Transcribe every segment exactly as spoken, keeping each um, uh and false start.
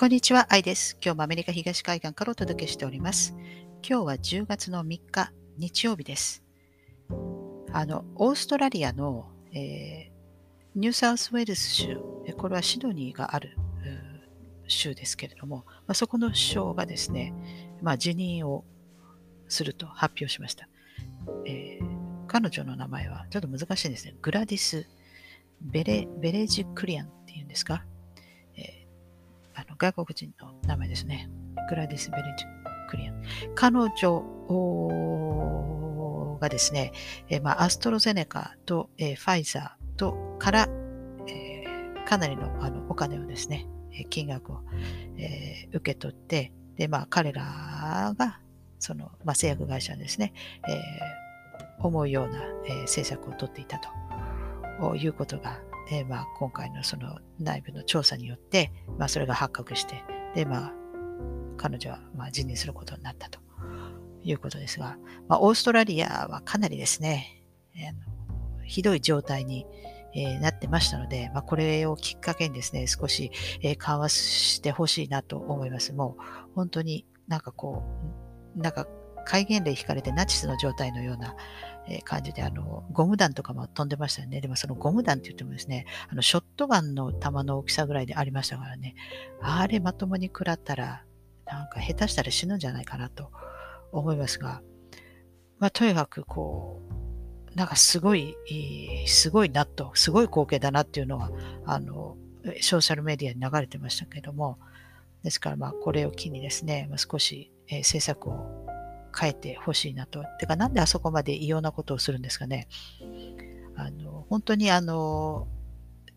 こんにちは、アイです。今日もアメリカ東海岸からお届けしております。今日はじゅうがつのみっか、日曜日です。あの、オーストラリアの、えー、ニューサウスウェールズ州、これはシドニーがある州ですけれども、まあ、そこの首相がですね、まあ、辞任をすると発表しました。えー、彼女の名前はちょっと難しいですね。グラディス・ベレ、ベレジクリアンっていうんですか、えー、あの外国人の名前ですね。グラディス・ベレジクリアン。彼女がですね、えーまあ、アストロゼネカと、えー、ファイザーとから、えー、かなりの、あのお金をですね、金額を、えー、受け取って、で、まあ、彼らがその、まあ、製薬会社にですね、えー、思うような、えー、政策を取っていたということが、えーまあ、今回のその内部の調査によって、まあ、それが発覚して、で、まあ、彼女は、まあ、辞任することになったということですが、まあ、オーストラリアはかなりですね、えー、ひどい状態に、えー、なってましたので、まあ、これをきっかけにですね、少し、えー、緩和してほしいなと思います。もう本当になんかこう、なんか戒厳令引かれてナチスの状態のような感じで、あのゴム弾とかも飛んでましたよね。でもそのゴム弾って言ってもですね、あのショットガンの弾の大きさぐらいでありましたからね、あれまともに食らったらなんか下手したら死ぬんじゃないかなと思いますが、まあ、とにかくこうなんかすごいすごいなと、すごい光景だなっていうのはあのソーシャルメディアに流れてましたけども、ですからまあこれを機にですね、まあ、少しえー、政策を変えてほしいなと。てか、なんであそこまで異様なことをするんですかね。あの本当にあの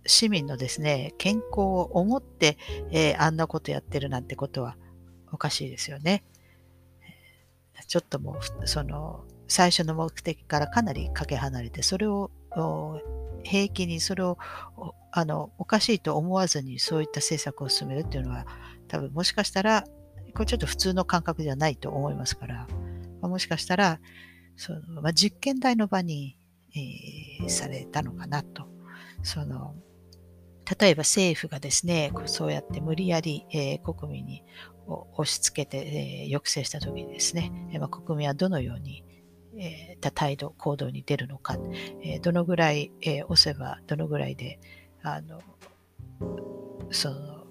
市民のですね、健康を思って、えー、あんなことやってるなんてことはおかしいですよね。ちょっともうその最初の目的からかなりかけ離れて、それを平気にそれをあのおかしいと思わずにそういった政策を進めるっていうのは、多分もしかしたらこれちょっと普通の感覚じゃないと思いますから、もしかしたらその、まあ、実験台の場に、えー、されたのかなと。その例えば政府がですね、そうやって無理やり、えー、国民に押し付けて、えー、抑制したときにですね、えーまあ、国民はどのように、えー、態度、行動に出るのか、えー、どのぐらい、えー、押せばどのぐらいであのその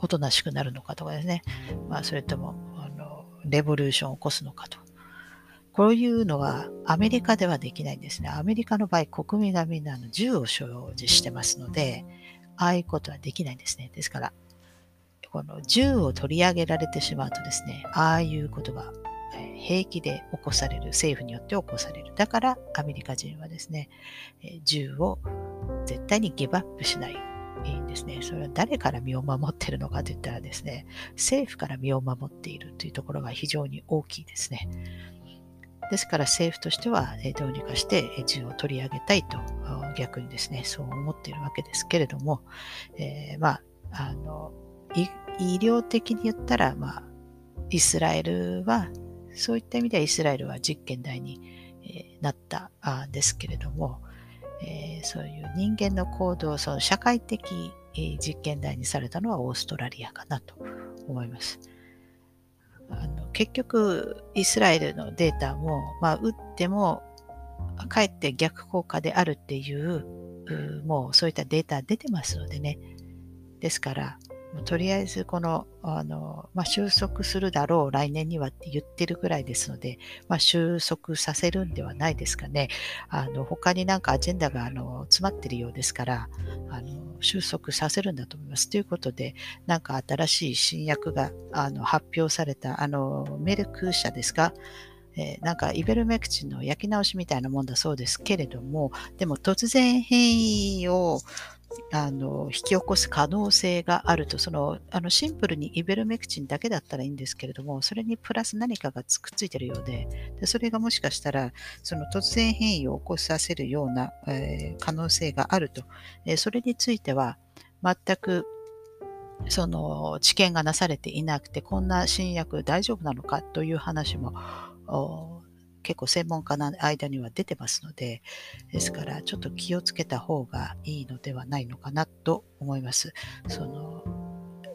おとなしくなるのかとかですね、まあ、それともあのレボリューションを起こすのかと、こういうのはアメリカではできないんですね。アメリカの場合、国民がみんなあの銃を所持してますので、ああいうことはできないんですね。ですからこの銃を取り上げられてしまうとですね、ああいうことが平気で起こされる、政府によって起こされる。だからアメリカ人はですね、銃を絶対にギブアップしないいいんですね。それは誰から身を守っているのかといったらですね、政府から身を守っているというところが非常に大きいですね。ですから政府としてはどうにかして銃を取り上げたいと、逆にですね、そう思っているわけですけれども、えー、まああの医療的に言ったら、まあ、イスラエルはそういった意味ではイスラエルは実験台になったんですけれども、えー、そういう人間の行動、その社会的、えー、実験台にされたのはオーストラリアかなと思います。あの結局イスラエルのデータも、まあ、打ってもかえって逆効果であるっていう、うもうそういったデータ出てますのでね。ですからとりあえずこの、あの、まあ、収束するだろう、来年にはって言ってるぐらいですので、まあ、収束させるんではないですかね。あの、他になんかアジェンダがあの詰まってるようですから、あの、収束させるんだと思います。ということで、なんか新しい新薬があの発表された、あの、メルク社ですか、えー、なんかイベルメクチンの焼き直しみたいなもんだそうですけれども、でも突然変異を、あの引き起こす可能性があると、そのあのシンプルにイベルメクチンだけだったらいいんですけれども、それにプラス何かがつくっついているよう で, でそれがもしかしたらその突然変異を起こさせるような、えー、可能性があると、えー、それについては全くその知見がなされていなくて、こんな新薬大丈夫なのかという話も結構専門家の間には出てますので、ですからちょっと気をつけた方がいいのではないのかなと思います。その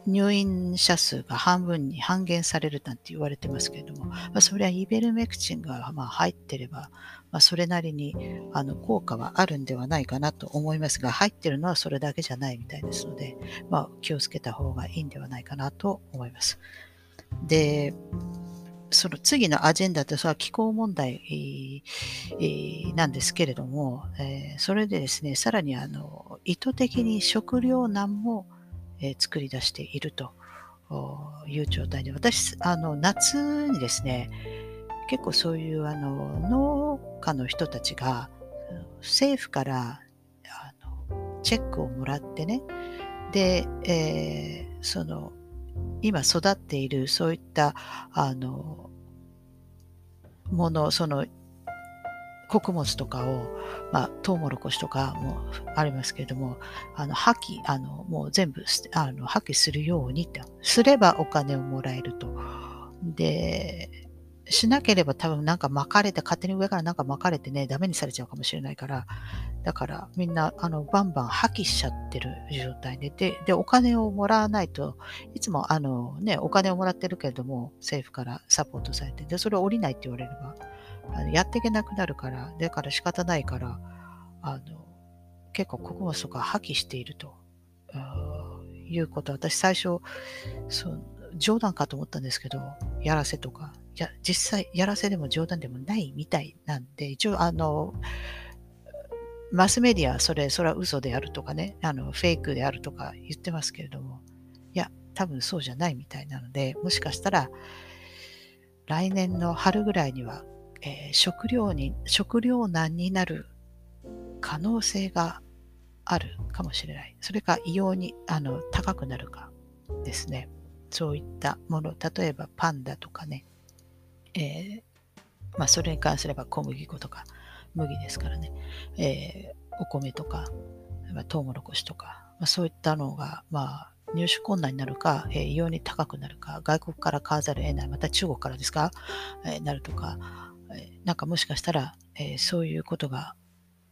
入院者数が半分に半減されるなんて言われてますけれども、まあ、それはイベルメクチンがまあ入ってれば、まあ、それなりにあの効果はあるんではないかなと思いますが、入ってるのはそれだけじゃないみたいですので、まあ、気をつけた方がいいんではないかなと思います。で、その次のアジェンダとしては気候問題なんですけれども、それでですね、さらにあの意図的に食糧難も作り出しているという状態で、私あの夏にですね、結構そういうあの農家の人たちが政府からあのチェックをもらってね、で、えー、その今育っているそういったあのもの、その穀物とかを、まあ、トウモロコシとかもありますけれども、あの破棄あのもう全部あの破棄するようにってすればお金をもらえると。でしなければ多分なんか巻かれて、勝手に上からなんか巻かれてね、ダメにされちゃうかもしれないから、だからみんなあのバンバン破棄しちゃってる状態で、で、でお金をもらわないといつもあのね、お金をもらってるけれども政府からサポートされて、でそれを降りないって言われればあのやっていけなくなるから、だから仕方ないから、あの結構穀物とか破棄しているということ、私最初そう冗談かと思ったんですけど、やらせとか、いや実際やらせでも冗談でもないみたいなんで、一応あのマスメディアはそれそれは嘘であるとかね、あのフェイクであるとか言ってますけれども、いや多分そうじゃないみたいなので、もしかしたら来年の春ぐらいには、えー、食料に食料難になる可能性があるかもしれない。それか異様にあの高くなるかですね。そういったもの、例えばパンだとかね、えーまあ、それに関すれば小麦粉とか麦ですからね、えー、お米とかトウモロコシとか、まあ、そういったのが、まあ、入手困難になるか、えー、異様に高くなるか、外国から買わざるを得ない、また中国からですか、えー、なるとか、えー、なんかもしかしたら、えー、そういうことが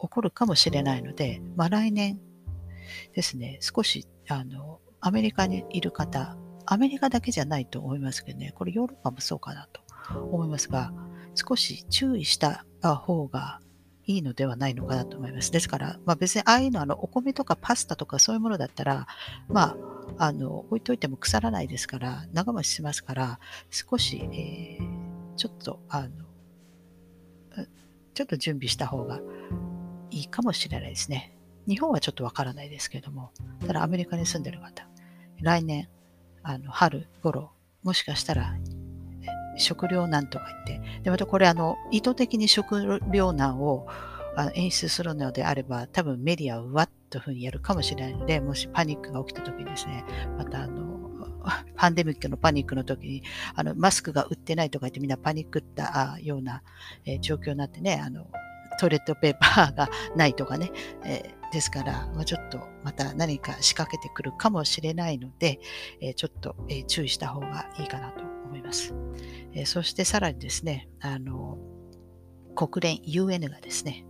起こるかもしれないので、まあ、来年ですね、少しあのアメリカにいる方、アメリカだけじゃないと思いますけどね、これヨーロッパもそうかなと思いますが、少し注意した方がいいのではないのかなと思います。ですから、まあ、別にああいうのはあのお米とかパスタとかそういうものだったら、まあ、あの置いといても腐らないですから、長持ちしますから、少し、えー、ちょっとあのちょっと準備した方がいいかもしれないですね。日本はちょっとわからないですけれども、ただアメリカに住んでいる方、来年あの春頃、もしかしたら食糧難とか言って、でまたこれあの意図的に食糧難を演出するのであれば、多分メディアをうわっというふうにやるかもしれないので、もしパニックが起きた時にですね、またあのパンデミックのパニックの時にあのマスクが売ってないとか言ってみんなパニックったような、えー、状況になってね、あのトイレットペーパーがないとかね、えー、ですから、まあ、ちょっとまた何か仕掛けてくるかもしれないので、えー、ちょっと、えー、注意した方がいいかなと思います。えー、そしてさらにですね、あの国連 ユーエヌ がですね、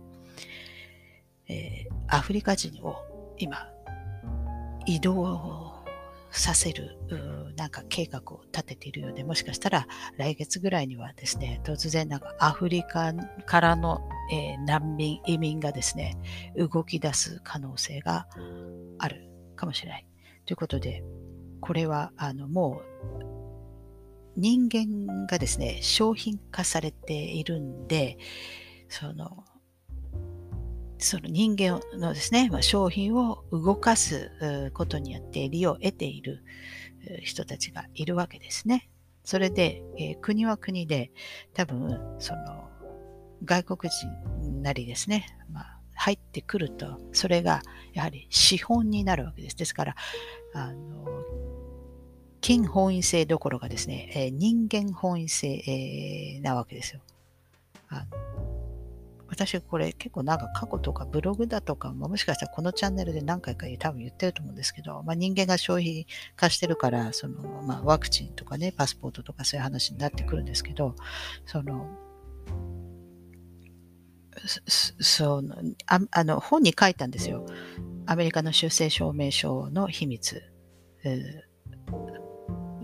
えー、アフリカ人を今移動させるなんか計画を立てているようで、もしかしたら来月ぐらいにはですね、突然なんかアフリカからの、えー、難民移民がですね動き出す可能性があるかもしれないということで、これはあのもう人間がですね商品化されているんで、そのその人間のですね、まあ、商品を動かすことによって利を得ている人たちがいるわけですね。それで、えー、国は国で多分その外国人なりですね、まあ、入ってくるとそれがやはり資本になるわけです。ですからあの金本位制どころかですね、えー、人間本位制、えー、なわけですよ。あ私これ結構なんか過去とかブログだとか、まあ、もしかしたらこのチャンネルで何回か多分言ってると思うんですけど、まあ、人間が消費化してるからその、まあ、ワクチンとかねパスポートとかそういう話になってくるんですけど、そのそのああの本に書いたんですよ。アメリカの出生証明書の秘密、えー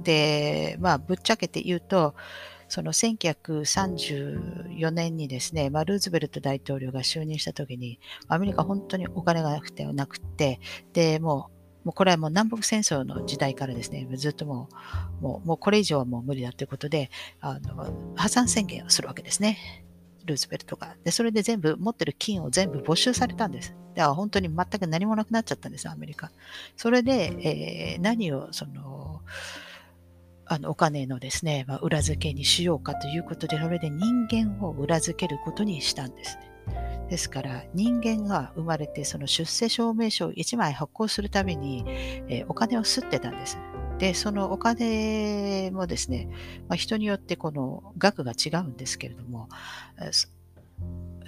で、まあ、ぶっちゃけて言うと、そのせんきゅうひゃくさんじゅうよねんにですね、まあ、ルーズベルト大統領が就任した時に、アメリカ本当にお金がなくて、なくて、で、もう、もうこれはもう南北戦争の時代からですね、ずっともう、もう、もうこれ以上はもう無理だということで、あの、破産宣言をするわけですね。ルーズベルトが。で、それで全部、持ってる金を全部没収されたんです。だから本当に全く何もなくなっちゃったんです、アメリカ。それで、えー、何を、その、あのお金のですね、まあ、裏付けにしようかということで、それで人間を裏付けることにしたんですね。ですから人間が生まれて、その出生証明書をいちまい発行するたびに、えー、お金をすってたんです。で、そのお金もですね、まあ、人によってこの額が違うんですけれども、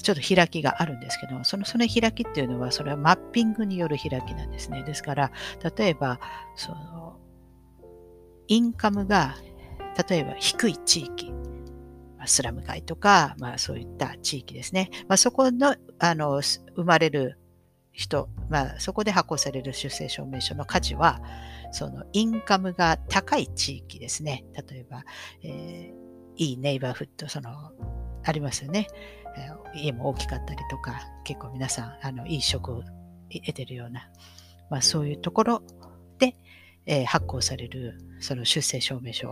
ちょっと開きがあるんですけど、そのその開きっていうのは、それはマッピングによる開きなんですね。ですから例えばそのインカムが例えば低い地域、スラム街とか、まあ、そういった地域ですね、まあ、そこの、あの生まれる人、まあ、そこで発行される出生証明書の価値は、そのインカムが高い地域ですね、例えば、えー、いいネイバーフッド、そのありますよね、えー、家も大きかったりとか、結構皆さんあのいい職を得てるような、まあ、そういうところで、えー、発行されるその出生証明書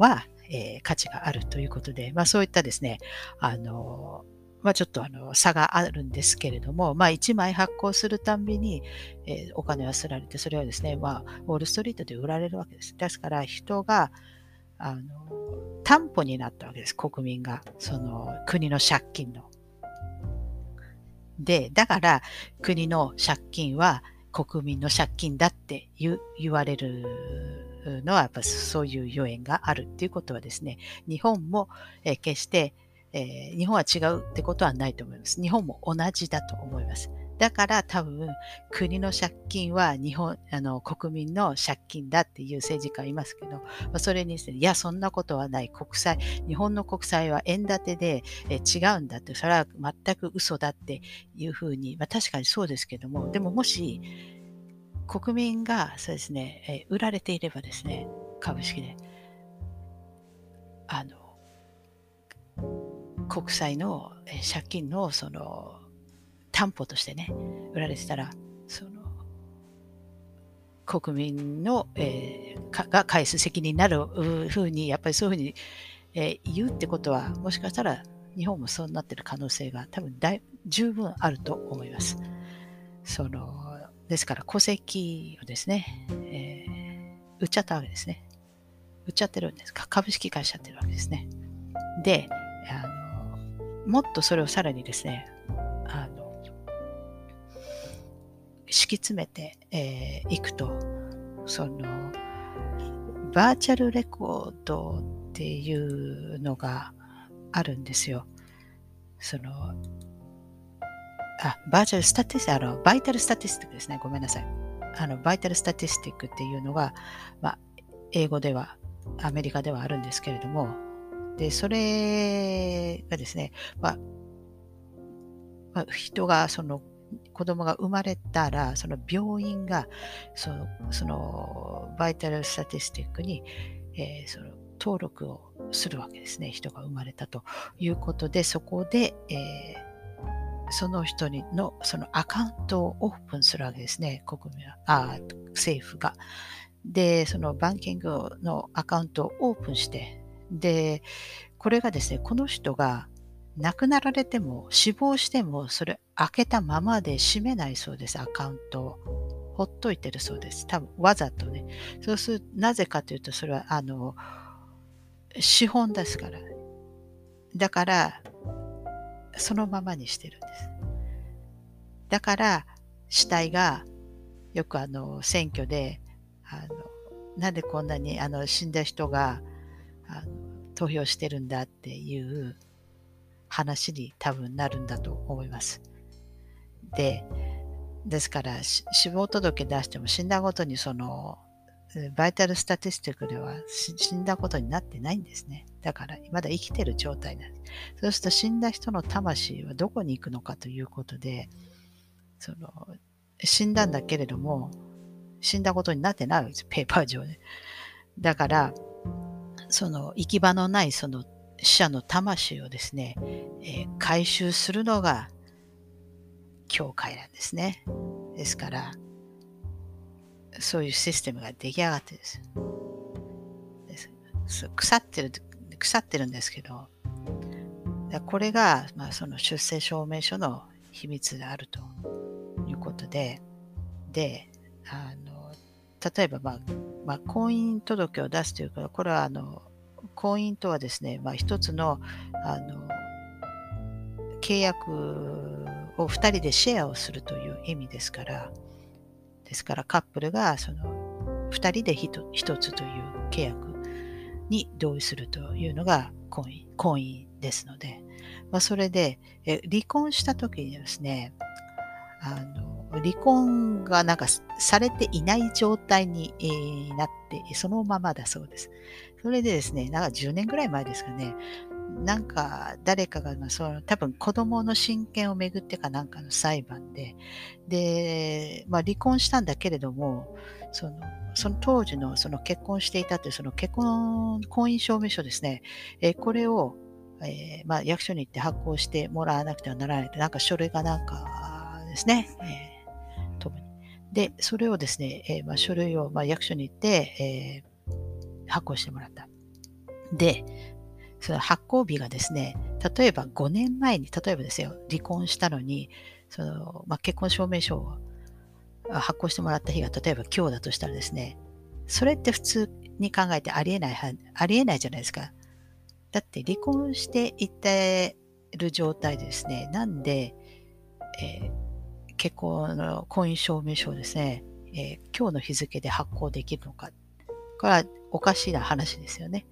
は、えー、価値があるということで、まあ、そういったですね、あのまあ、ちょっとあの差があるんですけれども、まあ、いちまい発行するたんびに、えー、お金はすられて、それはですね、まあ、ウォールストリートで売られるわけです。ですから人があの担保になったわけです、国民が、その国の借金の。で、だから国の借金は国民の借金だって言われるのは、やっぱそういう要因があるっていうことはですね、日本も決して、えー、日本は違うってことはないと思います。日本も同じだと思います。だから多分国の借金は日本、あの国民の借金だっていう政治家いますけど、それにですね、いやそんなことはない、国債、日本の国債は円建てで、え違うんだって、それは全く嘘だっていうふうに、まあ、確かにそうですけども、でももし国民がそうですね、え売られていればですね、株式であの国債の借金のその担保としてね、売られてたら、その国民の、えー、が返す責任になるふうに、やっぱりそういうふうに、えー、言うってことは、もしかしたら日本もそうなってる可能性が多分だい十分あると思います。そのですから戸籍をですね、えー、売っちゃったわけですね。売っちゃってるんですか、株式会社ってるわけですね。で、あのもっとそれをさらにですね、あの敷き詰めてい、えー、くと、そのバーチャルレコードっていうのがあるんですよ。そのあバーチャルスタティスティック、あのバイタルスタティスティックですね、ごめんなさい、あのバイタルスタティスティックっていうのが、まあ、英語ではアメリカではあるんですけれども、でそれがですね、まあまあ、人がその子供が生まれたら、その病院がその、そのバイタルスタティスティックに、えー、その登録をするわけですね、人が生まれたということで、そこで、えー、その人にのそのアカウントをオープンするわけですね、国民は、あ、政府が。で、そのバンキングのアカウントをオープンして、でこれがですね、この人が亡くなられても死亡しても、それ開けたままで閉めないそうです、アカウントをほっといてるそうです、多分わざとね。そうする、なぜかというと、それはあの資本ですから、だからそのままにしてるんです。だから死体がよくあの選挙で、あのなんでこんなにあの死んだ人があの投票してるんだっていう話に多分なるんだと思います。で、ですから死亡届出しても、死んだごとにそのバイタルスタティスティックでは死んだことになってないんですね。だからまだ生きてる状態なんです。そうすると死んだ人の魂はどこに行くのかということで、その死んだんだけれども死んだことになってないわけです、ペーパー上で。だからその行き場のないその死者の魂をですね、えー、回収するのが教会なんですね。ですからそういうシステムが出来上がってです。です腐ってる腐ってるんですけど、これがまあその出生証明書の秘密であるということで、で、あの例えばまあ、まあ、婚姻届を出すというか、これはあの婚姻とはですね、まあ、一つの、あの契約をふたりでシェアをするという意味ですから、ですからカップルがそのふたりで 一, 一つという契約に同意するというのが婚姻、婚姻ですので、まあ、それでえ離婚した時にですね、あの離婚がなんかされていない状態に、えー、なってそのままだそうです。それでですね、なんかじゅうねんぐらい前ですかね、なんか誰かが、まあ、その多分子供の親権をめぐってかなんかの裁判で、で、まあ、離婚したんだけれども、その、その当時のその結婚していたというその結婚婚姻証明書ですね、えー、これを、えーまあ、役所に行って発行してもらわなくてはならないと、なんか書類がなんかですね、えー、特にでそれをですね、えーまあ、書類を、まあ、役所に行って、えー、発行してもらった。でその発行日がですね、例えばごねんまえに、例えばですよ、離婚したのにその、まあ、結婚証明書を発行してもらった日が例えば今日だとしたらですね、それって普通に考えてありえない、ありえないじゃないですか。だって離婚していってる状態でですね、なんで、えー、結婚の婚姻証明書をですね、えー、今日の日付で発行できるのか、これはおかしいな話ですよね。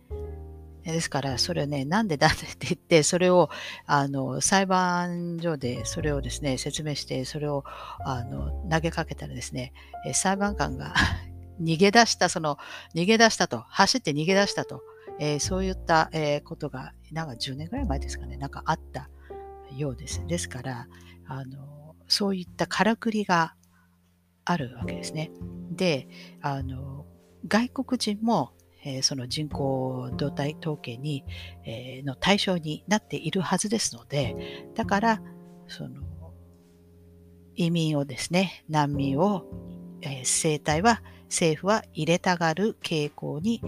ですからそれをね、なんでだって言って、それをあの裁判所でそれをですね説明して、それをあの投げかけたらですね、裁判官が逃げ出したその逃げ出したと走って逃げ出したと、えー、そういった、えー、ことがなんかじゅうねんぐらい前ですかね、なんかあったようです。ですからあのそういったからくりがあるわけですね。で、あの外国人もえー、その人口動態統計に、えー、の対象になっているはずですので、だからその移民をですね、難民を、えー、政体は政府は入れたがる傾向に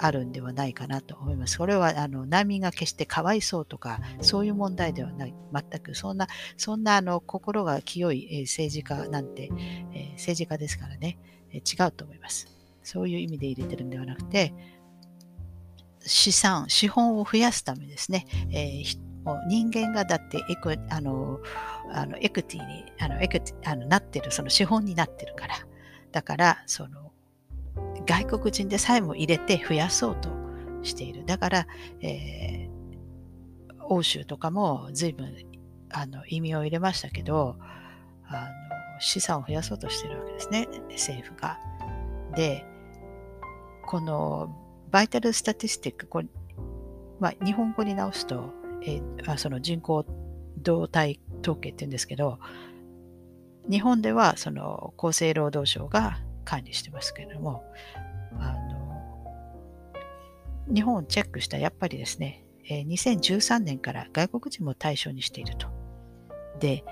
あるんではないかなと思います。これはあの難民が決してかわいそうとかそういう問題ではない、全くそんなそんなあの心が清い、えー、政治家なんて、えー、政治家ですからね、えー、違うと思います。そういう意味で入れてるんではなくて、資産、資本を増やすためですね、えー、人間がだってエク、あの、あのエクティに、あのエクティ、あのなってる、その資本になってるから、だから、その、外国人でさえも入れて増やそうとしている。だから、えー、欧州とかも随分、あの、移民を入れましたけど、あの、資産を増やそうとしてるわけですね、政府が。で、このバイタルスタティスティック、これ、まあ、日本語に直すと、えー、その人口動態統計って言うんですけど、日本ではその厚生労働省が管理してますけれども、あの日本をチェックしたらやっぱりですね、えー、にせんじゅうさんねんから外国人も対象にしていると。で、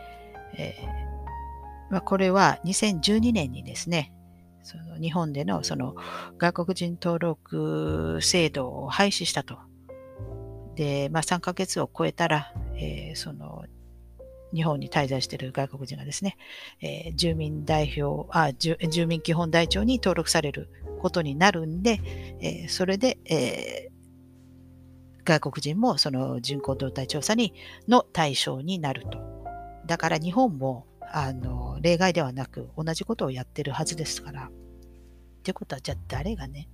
えーまあ、これはにせんじゅうにねんにですね、その日本でのその外国人登録制度を廃止したと。で、まあ、さんかげつを超えたら、えー、その日本に滞在している外国人がですね、えー、住民代表あ住、住民基本台帳に登録されることになるんで、えー、それで、えー、外国人もその人口動態調査にの対象になると。だから日本もあの例外ではなく同じことをやってるはずですから。ってことは、じゃあ誰がね、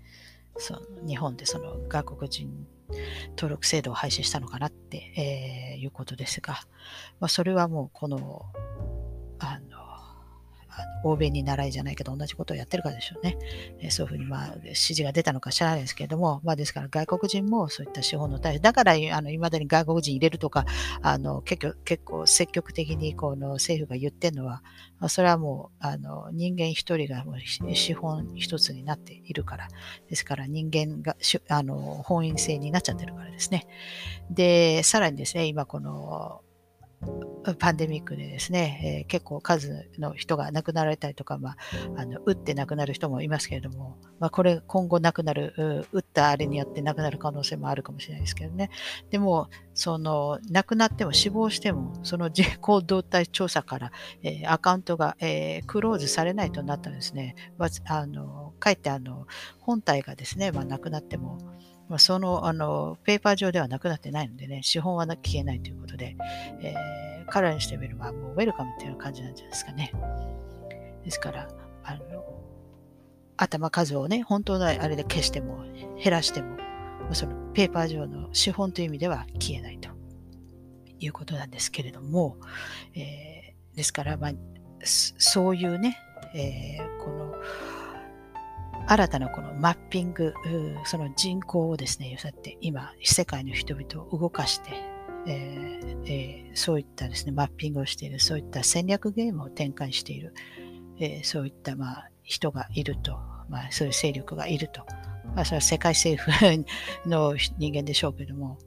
その日本でその外国人登録制度を廃止したのかなって、えー、いうことですが、まあ、それはもうこのあのあ欧米に習いじゃないけど同じことをやってるからでしょうね。えそういうふうにまあ指示が出たのか知らないですけれども、まあ、ですから外国人もそういった資本の対象だから、あの未だに外国人入れるとか、あの結局結構積極的にこの政府が言ってるのは、まあ、それはもうあの人間一人がもう資本一つになっているから、ですから人間があの本院制になっちゃってるからですね。でさらにですね、今このパンデミックでですね、えー、結構数の人が亡くなられたりとか、まあ、あの打って亡くなる人もいますけれども、まあ、これ今後亡くなる、打ったあれによって亡くなる可能性もあるかもしれないですけどね。でもその亡くなっても死亡してもその人口動態調査から、えー、アカウントが、えー、クローズされないとなったらですね、あのかえってあの本体がですね、まあ、亡くなってもそのあのペーパー上ではなくなってないのでね、資本は消えないということで、えー、彼らにしてみればもうウェルカムっていう感じなんじゃないですかね。ですからあの頭数をね、本当のあれで消しても減らしてもそのペーパー上の資本という意味では消えないということなんですけれども、えー、ですから、まあ、そういうね、えー、この新たなこのマッピング、その人口をですね、そうやって今世界の人々を動かして、えーえー、そういったですねマッピングをしている、そういった戦略ゲームを展開している、えー、そういったまあ人がいると、まあ、そういう勢力がいると、まあ、それは世界政府の人間でしょうけれども、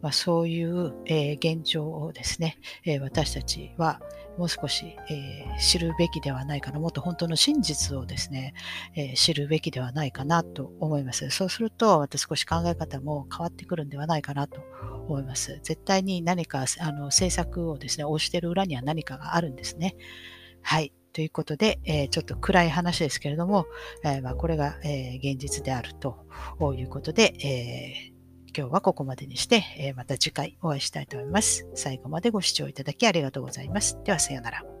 まあ、そういう、えー、現状をですね、えー、私たちはもう少し、えー、知るべきではないかな、もっと本当の真実をですね、えー、知るべきではないかなと思います。そうすると、また少し考え方も変わってくるんではないかなと思います。絶対に何かあの政策をですね、推している裏には何かがあるんですね。はい。ということで、えー、ちょっと暗い話ですけれども、えーまあ、これが、えー、現実であるということで、えー今日はここまでにして、えー、また次回お会いしたいと思います。最後までご視聴いただきありがとうございます。では、さようなら。